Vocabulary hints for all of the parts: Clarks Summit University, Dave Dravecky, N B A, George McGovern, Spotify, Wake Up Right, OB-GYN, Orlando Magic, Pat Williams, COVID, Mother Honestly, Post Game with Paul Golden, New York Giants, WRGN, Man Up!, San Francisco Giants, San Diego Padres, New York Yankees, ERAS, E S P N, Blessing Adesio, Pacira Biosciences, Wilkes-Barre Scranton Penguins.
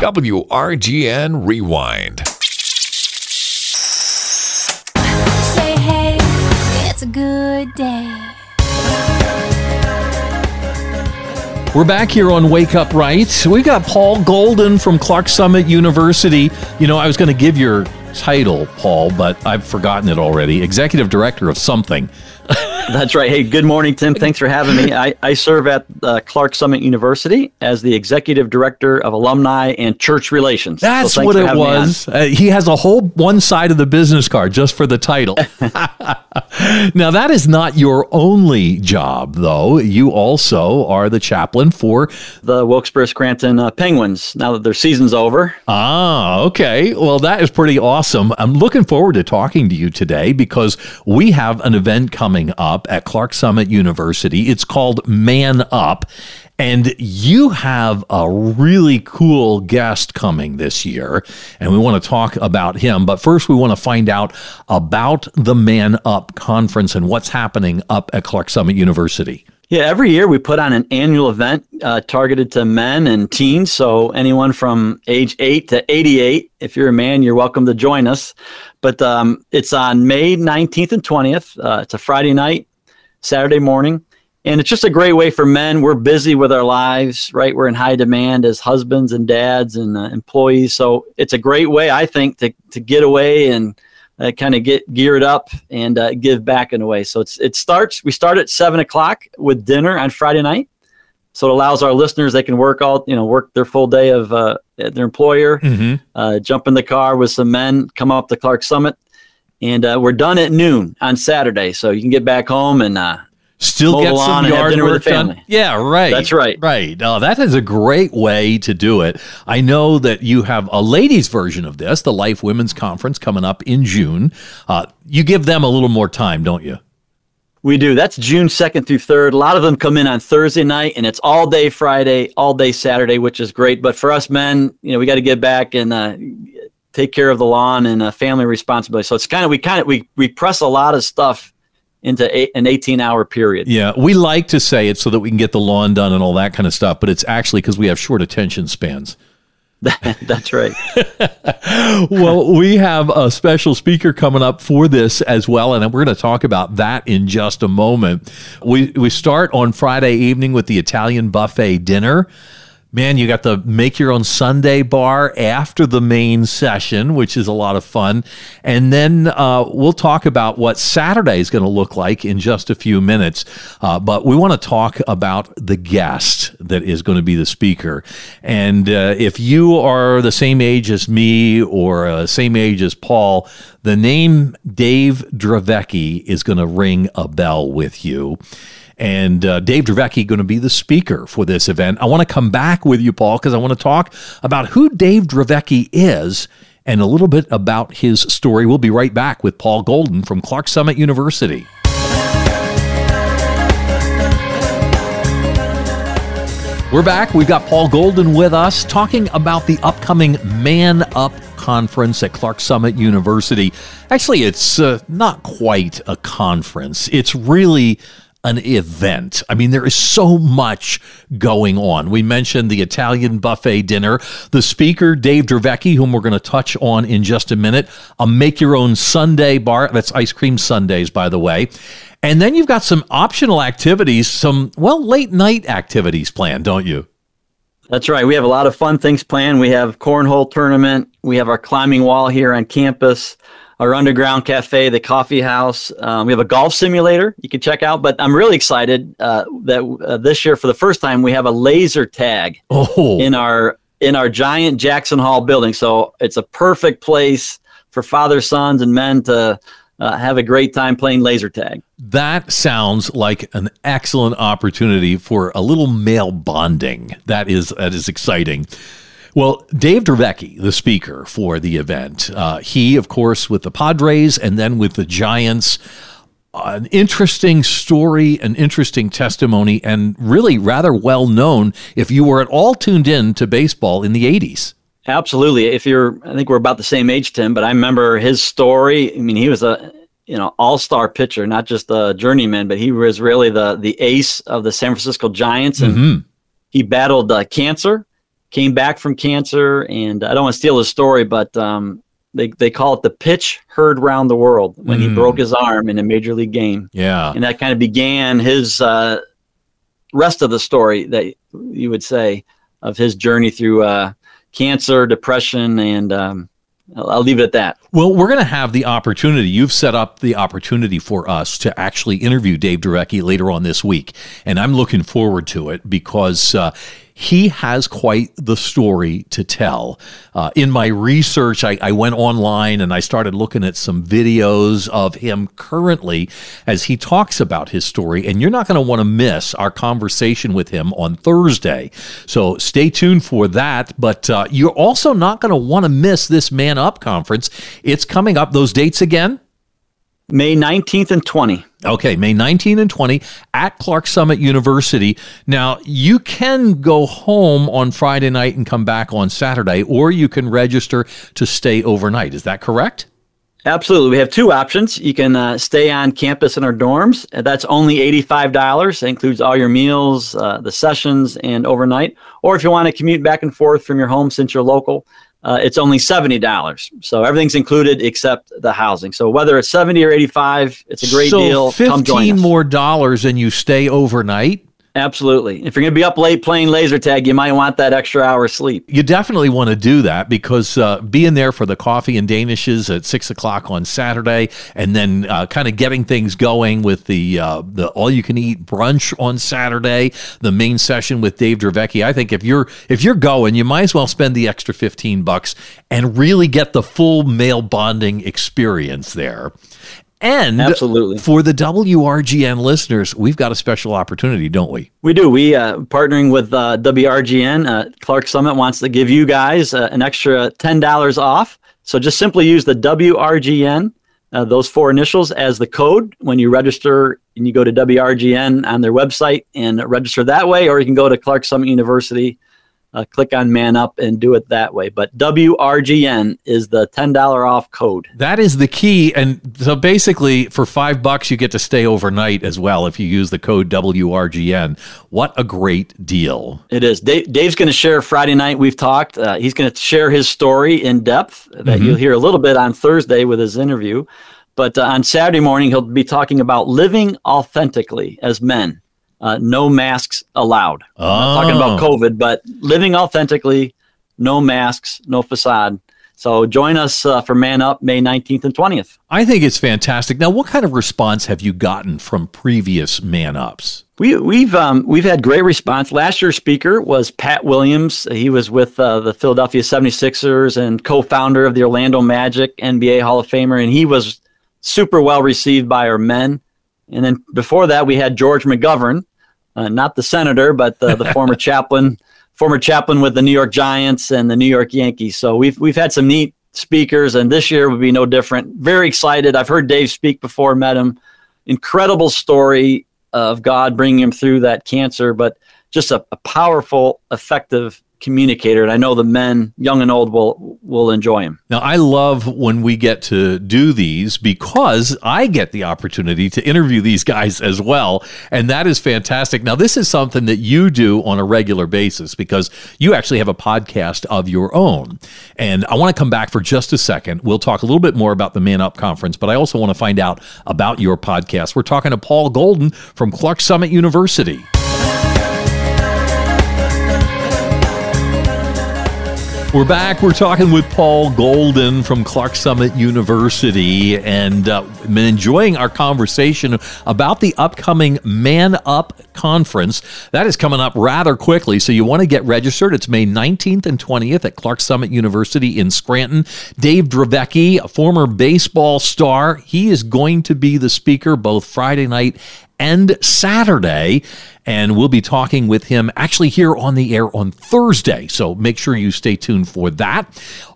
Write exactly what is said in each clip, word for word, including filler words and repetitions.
W R G N Rewind. Say hey, it's a good day. We're back here on Wake Up Right. We got Paul Golden from Clarks Summit University. You know, I was going to give your title, Paul, but I've forgotten it already. Executive Director of something. That's right. Hey, good morning, Tim. Thanks for having me. I, I serve at uh, Clarks Summit University as the Executive Director of Alumni and Church Relations. That's so what it was. Uh, he has a whole one side of the business card just for the title. Now, that is not your only job, though. You also are the chaplain for the Wilkes-Barre Scranton uh, Penguins, now that their season's over. Ah, okay. Well, that is pretty awesome. I'm looking forward to talking to you today because we have an event coming up at Clarks Summit University. It's called Man Up. And you have a really cool guest coming this year, and we want to talk about him. But first, we want to find out about the Man Up conference and what's happening up at Clarks Summit University. Yeah, every year we put on an annual event uh, targeted to men and teens. So anyone from age eight to eighty-eight, if you're a man, you're welcome to join us. But um, it's on May nineteenth and twentieth. Uh, it's a Friday night, Saturday morning. And it's just a great way for men. We're busy with our lives, right? We're in high demand as husbands and dads and uh, employees. So it's a great way, I think, to to get away and uh, kind of get geared up and uh, give back in a way. So it's it starts. We start at seven o'clock with dinner on Friday night. So it allows our listeners, they can work all, you know, work their full day of uh, at their employer, mm-hmm. uh, jump in the car with some men, come up to Clarks Summit, and uh, we're done at noon on Saturday. So you can get back home and. Uh, Still get some yard work done. Yeah, right. That's right. Right. Oh, that is a great way to do it. I know that you have a ladies' version of this, the Life Women's Conference coming up in June. Uh, you give them a little more time, don't you? We do. That's June second through third. A lot of them come in on Thursday night, and it's all day Friday, all day Saturday, which is great. But for us men, you know, we got to get back and uh, take care of the lawn and uh, family responsibility. So it's kind of we kind of we we press a lot of stuff into eight, an eighteen-hour period. Yeah, we like to say it so that we can get the lawn done and all that kind of stuff, but it's actually because we have short attention spans. That's right. Well, we have a special speaker coming up for this as well, and we're going to talk about that in just a moment. We we start on Friday evening with the Italian buffet dinner. Man, you got the Make Your Own Sunday bar after the main session, which is a lot of fun. And then uh, we'll talk about what Saturday is going to look like in just a few minutes. Uh, but we want to talk about the guest that is going to be the speaker. And uh, if you are the same age as me or uh, same age as Paul, the name Dave Dravecky is going to ring a bell with you. And uh, Dave Dravecky going to be the speaker for this event. I want to come back with you, Paul, because I want to talk about who Dave Dravecky is and a little bit about his story. We'll be right back with Paul Golden from Clarks Summit University. We're back. We've got Paul Golden with us talking about the upcoming Man Up conference at Clarks Summit University. Actually, it's uh, not quite a conference. It's really an event. I mean, there is so much going on. We mentioned the Italian buffet dinner, the speaker, Dave Dravecky, whom we're going to touch on in just a minute, a Make Your Own Sunday bar. That's ice cream sundaes, by the way. And then you've got some optional activities, some, well, late night activities planned, don't you? That's right. We have a lot of fun things planned. We have cornhole tournament. We have our climbing wall here on campus, our underground cafe, the coffee house. Um, we have a golf simulator you can check out. But I'm really excited uh, that uh, this year, for the first time, we have a laser tag oh. in our in our giant Jackson Hall building. So it's a perfect place for fathers, sons, and men to uh, have a great time playing laser tag. That sounds like an excellent opportunity for a little male bonding. That is that is exciting. Well, Dave Dravecky, the speaker for the event, uh, he, of course, with the Padres and then with the Giants, uh, an interesting story, an interesting testimony, and really rather well known if you were at all tuned in to baseball in the eighties. Absolutely. If you're, I think we're about the same age, Tim, but I remember his story. I mean, he was a, you know, all-star pitcher, not just a journeyman, but he was really the the ace of the San Francisco Giants, and mm-hmm. he battled uh, cancer. came back from cancer, and I don't want to steal his story, but um, they they call it the pitch heard round the world when mm. he broke his arm in a major league game. Yeah, and that kind of began his uh, rest of the story that you would say of his journey through uh, cancer, depression, and um, I'll, I'll leave it at that. Well, we're going to have the opportunity. You've set up the opportunity for us to actually interview Dave Dravecky later on this week, and I'm looking forward to it because uh, he has quite the story to tell. Uh, in my research, I, I went online and I started looking at some videos of him currently as he talks about his story, and you're not going to want to miss our conversation with him on Thursday. So stay tuned for that, but uh, you're also not going to want to miss this Man Up conference. It's coming up. Those dates again? May nineteenth and twentieth. Okay, May nineteenth and twentieth at Clarks Summit University. Now, you can go home on Friday night and come back on Saturday, or you can register to stay overnight. Is that correct? Absolutely. We have two options. You can uh, stay on campus in our dorms. That's only eighty-five dollars. That includes all your meals, uh, the sessions, and overnight. Or if you want to commute back and forth from your home since you're local, Uh, it's only seventy dollars. So everything's included except the housing. So whether it's seventy or eighty-five, it's a great so deal. So fifteen more dollars and you stay overnight? Absolutely. If you're going to be up late playing laser tag, you might want that extra hour of sleep. You definitely want to do that because uh, being there for the coffee and danishes at six o'clock on Saturday, and then uh, kind of getting things going with the uh, the all-you-can-eat brunch on Saturday, the main session with Dave Dravecky. I think if you're if you're going, you might as well spend the extra fifteen bucks and really get the full male bonding experience there. And Absolutely. For the W R G N listeners, we've got a special opportunity, don't we? We do. We uh, partnering with uh, W R G N. Uh, Clarks Summit wants to give you guys uh, an extra ten dollars off. So just simply use the W R G N, uh, those four initials, as the code when you register, and you go to W R G N on their website and register that way, or you can go to Clarks Summit University, uh, click on Man Up, and do it that way. But W R G N is the ten dollars off code. That is the key. And so basically for five bucks, you get to stay overnight as well if you use the code W R G N. What a great deal. It is. Dave, Dave's going to share Friday night. We've talked. Uh, he's going to share his story in depth that mm-hmm. you'll hear a little bit on Thursday with his interview. But uh, on Saturday morning, he'll be talking about living authentically as men. Uh, no masks allowed. Oh. I'm not talking about COVID, but living authentically, no masks, no facade. So join us uh, for Man Up May nineteenth and twentieth. I think it's fantastic. Now, what kind of response have you gotten from previous Man Ups? We, we've um, we've had great response. Last year's speaker was Pat Williams. He was with uh, the Philadelphia seventy-sixers and co-founder of the Orlando Magic, N B A Hall of Famer, and he was super well received by our men. And then before that, we had George McGovern, uh, not the senator, but the, the former chaplain, former chaplain with the New York Giants and the New York Yankees. So we've we've had some neat speakers, and this year would be no different. Very excited. I've heard Dave speak before, met him. Incredible story of God bringing him through that cancer, but just a, a powerful, effective communicator, and I know the men, young and old, will will enjoy him. Now, I love when we get to do these because I get the opportunity to interview these guys as well, and that is fantastic. Now, this is something that you do on a regular basis because you actually have a podcast of your own, and I want to come back for just a second. We'll talk a little bit more about the Man Up Conference, but I also want to find out about your podcast. We're talking to Paul Golden from Clarks Summit University. We're back. We're talking with Paul Golden from Clarks Summit University, and uh, been enjoying our conversation about the upcoming Man Up Conference. That is coming up rather quickly, so you want to get registered. It's May nineteenth and twentieth at Clarks Summit University in Scranton. Dave Dravecky, a former baseball star, he is going to be the speaker both Friday night and Saturday, and we'll be talking with him actually here on the air on Thursday, so make sure you stay tuned for that.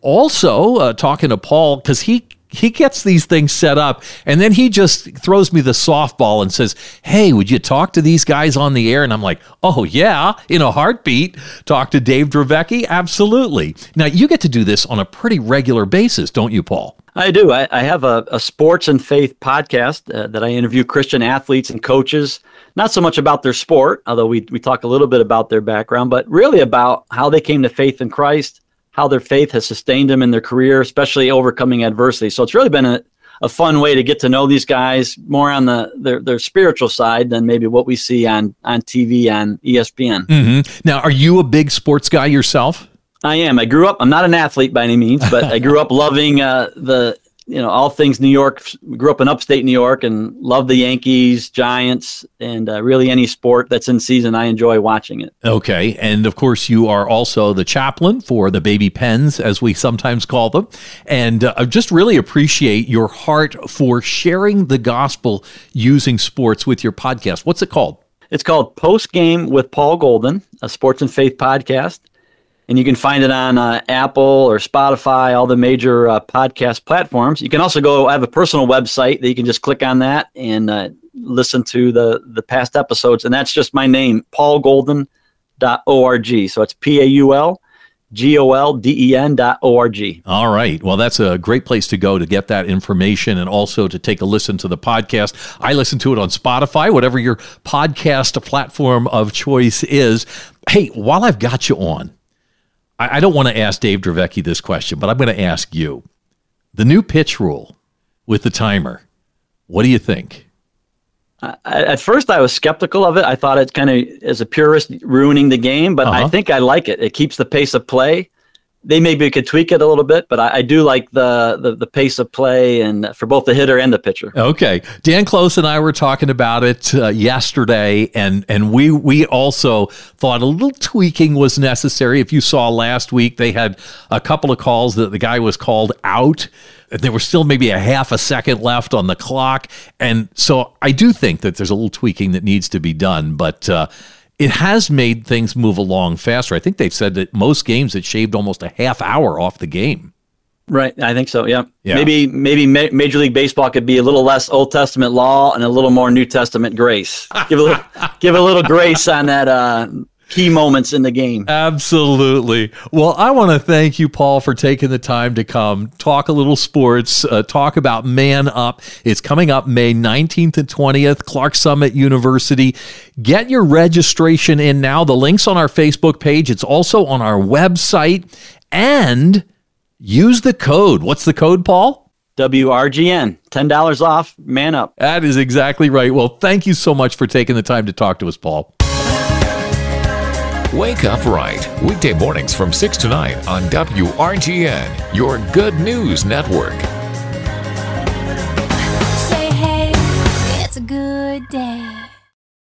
Also, uh, talking to Paul, because he he gets these things set up, and then he just throws me the softball and says, hey, would you talk to these guys on the air? And I'm like, oh, yeah, in a heartbeat. Talk to Dave Dravecky? Absolutely. Now, you get to do this on a pretty regular basis, don't you, Paul? I do. I, I have a, a sports and faith podcast uh, that I interview Christian athletes and coaches, not so much about their sport, although we, we talk a little bit about their background, but really about how they came to faith in Christ, how their faith has sustained them in their career, especially overcoming adversity. So it's really been a, a fun way to get to know these guys more on the their, their spiritual side than maybe what we see on, on T V, on E S P N. Mm-hmm. Now, are you a big sports guy yourself? I am. I grew up, I'm not an athlete by any means, but I grew up loving uh, the, you know, all things New York. Grew up in upstate New York and loved the Yankees, Giants, and uh, really any sport that's in season. I enjoy watching it. Okay. And of course, you are also the chaplain for the Baby Pens, as we sometimes call them. And uh, I just really appreciate your heart for sharing the gospel using sports with your podcast. What's it called? It's called Post Game with Paul Golden, a sports and faith podcast. And you can find it on uh, Apple or Spotify, all the major uh, podcast platforms. You can also go, I have a personal website that you can just click on that and uh, listen to the, the past episodes. And that's just my name, paul golden dot org. So it's P A U L. G O L D E N dot O R G. All right. Well, that's a great place to go to get that information and also to take a listen to the podcast. I listen to it on Spotify, whatever your podcast platform of choice is. Hey, while I've got you on, I, I don't want to ask Dave Dravecky this question, but I'm going to ask you. The new pitch rule with the timer, what do you think? I, at first, I was skeptical of it. I thought it's kind of, as a purist, ruining the game, but uh-huh. I think I like it. It keeps the pace of play. They maybe could tweak it a little bit, but I, I do like the, the the pace of play, and for both the hitter and the pitcher. Okay. Dan Close and I were talking about it uh, yesterday, and and we we also thought a little tweaking was necessary. If you saw last week, they had a couple of calls that the guy was called out. There was still maybe a half a second left on the clock. And so I do think that there's a little tweaking that needs to be done, but uh, it has made things move along faster. I think they've said that most games it shaved almost a half hour off the game. Right. I think so. Yeah. yeah. Maybe, maybe Ma- Major League Baseball could be a little less Old Testament law and a little more New Testament grace. Give a little, give a little grace on that, uh, key moments in the game. Absolutely. Well, I want to thank you, Paul, for taking the time to come talk a little sports, uh, talk about Man Up. It's coming up May nineteenth and twentieth, Clarks Summit University. Get your registration in now. The link's on our Facebook page. It's also on our website. And use the code. What's the code, Paul? W R G N. ten dollars off. Man Up. That is exactly right. Well, thank you so much for taking the time to talk to us, Paul. Wake Up Right, weekday mornings from six to nine on W R G N, your good news network.